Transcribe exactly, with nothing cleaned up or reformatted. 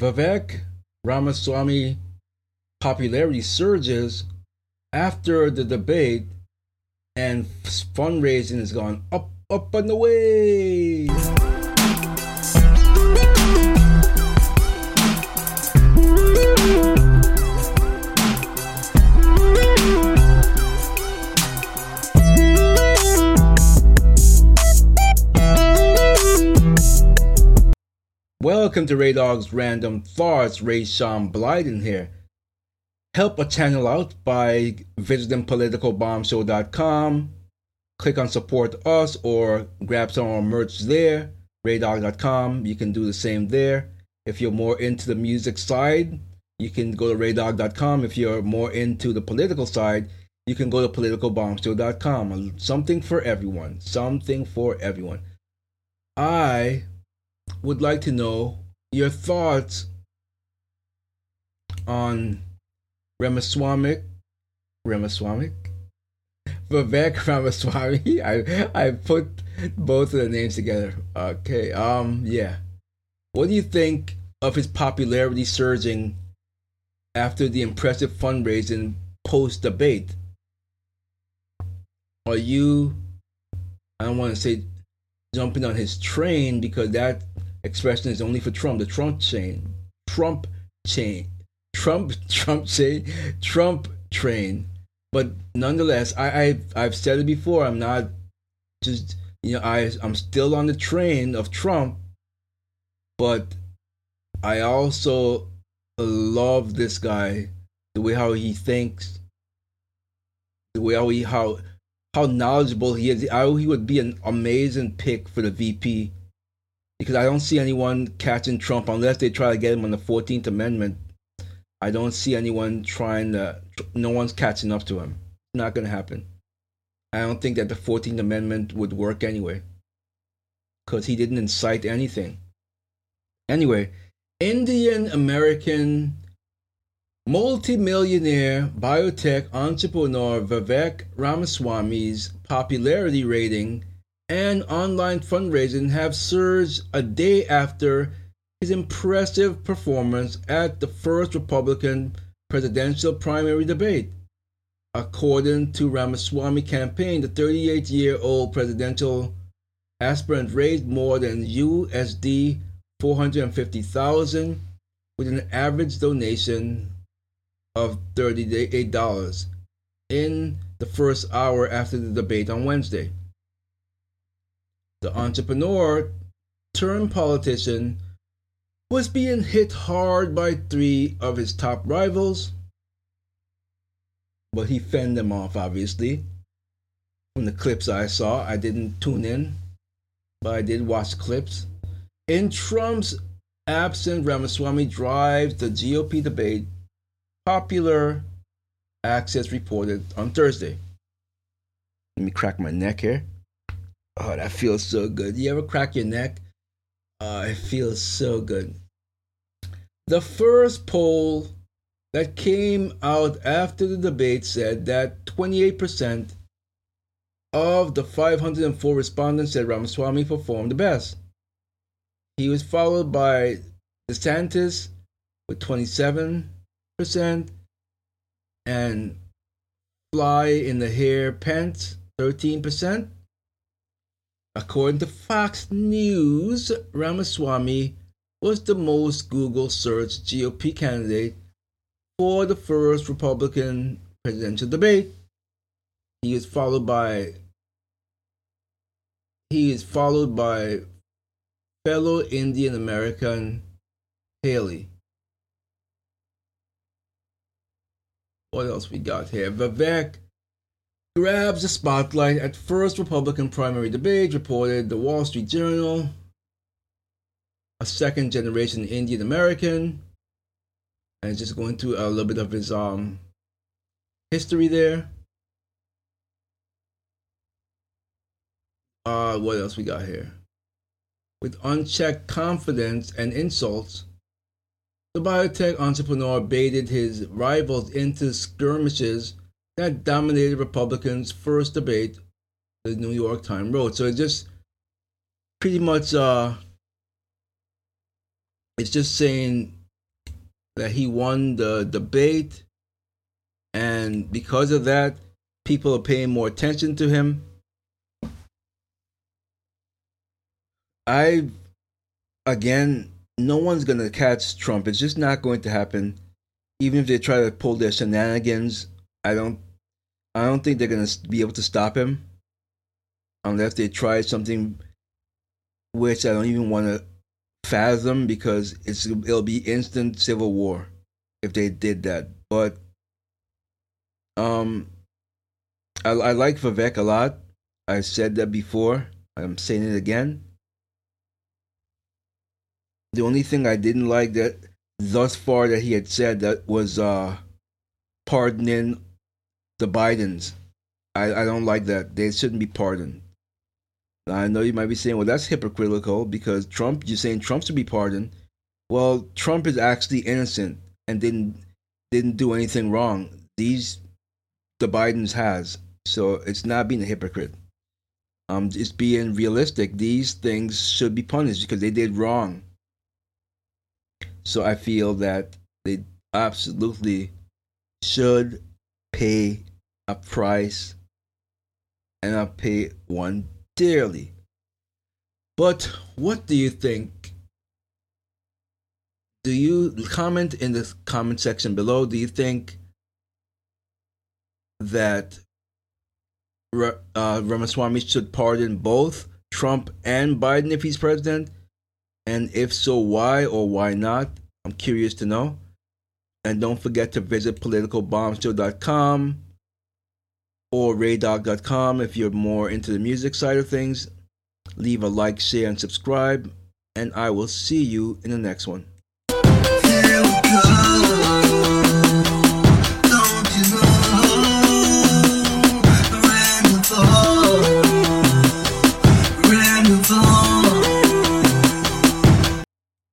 Vivek Ramaswamy popularity surges after the debate and fundraising has gone up, up and away. Welcome to RayDog's Random Thoughts. Ray Sean Blyden here. Help a channel out by visiting political bomb show dot com. Click on Support Us or grab some of our merch there, ray dog dot com. You can do the same there. If you're more into the music side, you can go to ray dog dot com. If you're more into the political side, you can go to political bomb show dot com. Something for everyone. Something for everyone. I would like to know your thoughts on Ramaswamy, Ramaswamy, Vivek Ramaswamy. I I put both of the names together. Okay. Um. Yeah. What do you think of his popularity surging after the impressive fundraising post debate? Are you? I don't want to say jumping on his train because that expression is only for Trump. The Trump chain, Trump chain, Trump, Trump chain, Trump train. But nonetheless, I, I I've said it before. I'm not just you know I I'm still on the train of Trump, but I also love this guy, the way how he thinks, the way how he how. how knowledgeable he is. I, he would be an amazing pick for the V P because I don't see anyone catching Trump unless they try to get him on the fourteenth Amendment. I don't see anyone trying to, no one's catching up to him. It's not going to happen. I don't think that the fourteenth Amendment would work anyway because he didn't incite anything. Anyway, Indian American multimillionaire biotech entrepreneur Vivek Ramaswamy's popularity rating and online fundraising have surged a day after his impressive performance at the first Republican presidential primary debate. According to Ramaswamy campaign, the thirty-eight-year-old presidential aspirant raised more than U S D four hundred fifty thousand dollars with an average donation of thirty-eight dollars in the first hour after the debate on Wednesday. The entrepreneur turned politician was being hit hard by three of his top rivals, but he fended them off, obviously. From the clips I saw, I didn't tune in, but I did watch clips. In Trump's absence, Ramaswamy drives the G O P debate, Popular Access reported on Thursday. Let me crack my neck here. Oh, that feels so good. You ever crack your neck? Uh, it feels so good. The first poll that came out after the debate said that twenty-eight percent of the five hundred four respondents said Ramaswamy performed the best. He was followed by DeSantis with twenty-seven percent. And fly in the hair Pence thirteen percent. According to Fox News, Ramaswamy was the most Google searched G O P candidate for the first Republican presidential debate. He is followed by he is followed by fellow Indian American Haley. What else we got here? Vivek grabs the spotlight at first Republican primary debate, reported the Wall Street Journal. A second generation Indian American. And just going through a little bit of his um history there. Uh, what else we got here? With unchecked confidence and insults, the biotech entrepreneur baited his rivals into skirmishes that dominated Republicans' first debate, the New York Times wrote. So it's just pretty much, uh, it's just saying that he won the debate. And because of that, people are paying more attention to him. I, again, no one's going to catch Trump. It's just not going to happen. Even if they try to pull their shenanigans, I don't, I don't think they're going to be able to stop him. Unless they try something which I don't even want to fathom, because it's it'll be instant civil war if they did that. But um, I, I like Vivek a lot. I said that before. I'm saying it again. The only thing I didn't like that thus far that he had said that was uh, pardoning the Bidens. I, I don't like that. They shouldn't be pardoned. I know you might be saying, well, that's hypocritical because Trump, you're saying Trump should be pardoned. Well, Trump is actually innocent and didn't didn't do anything wrong. These, the Bidens has. So it's not being a hypocrite. Um, it's being realistic. These things should be punished because they did wrong. So I feel that they absolutely should pay a price, and I'll pay one dearly. But what do you think? Do you comment in the comment section below? Do you think that uh, Ramaswamy should pardon both Trump and Biden if he's president? And if so, why or why not? I'm curious to know. And don't forget to visit political bomb show dot com or ray dog dot com if you're more into the music side of things. Leave a like, share, and subscribe. And I will see you in the next one.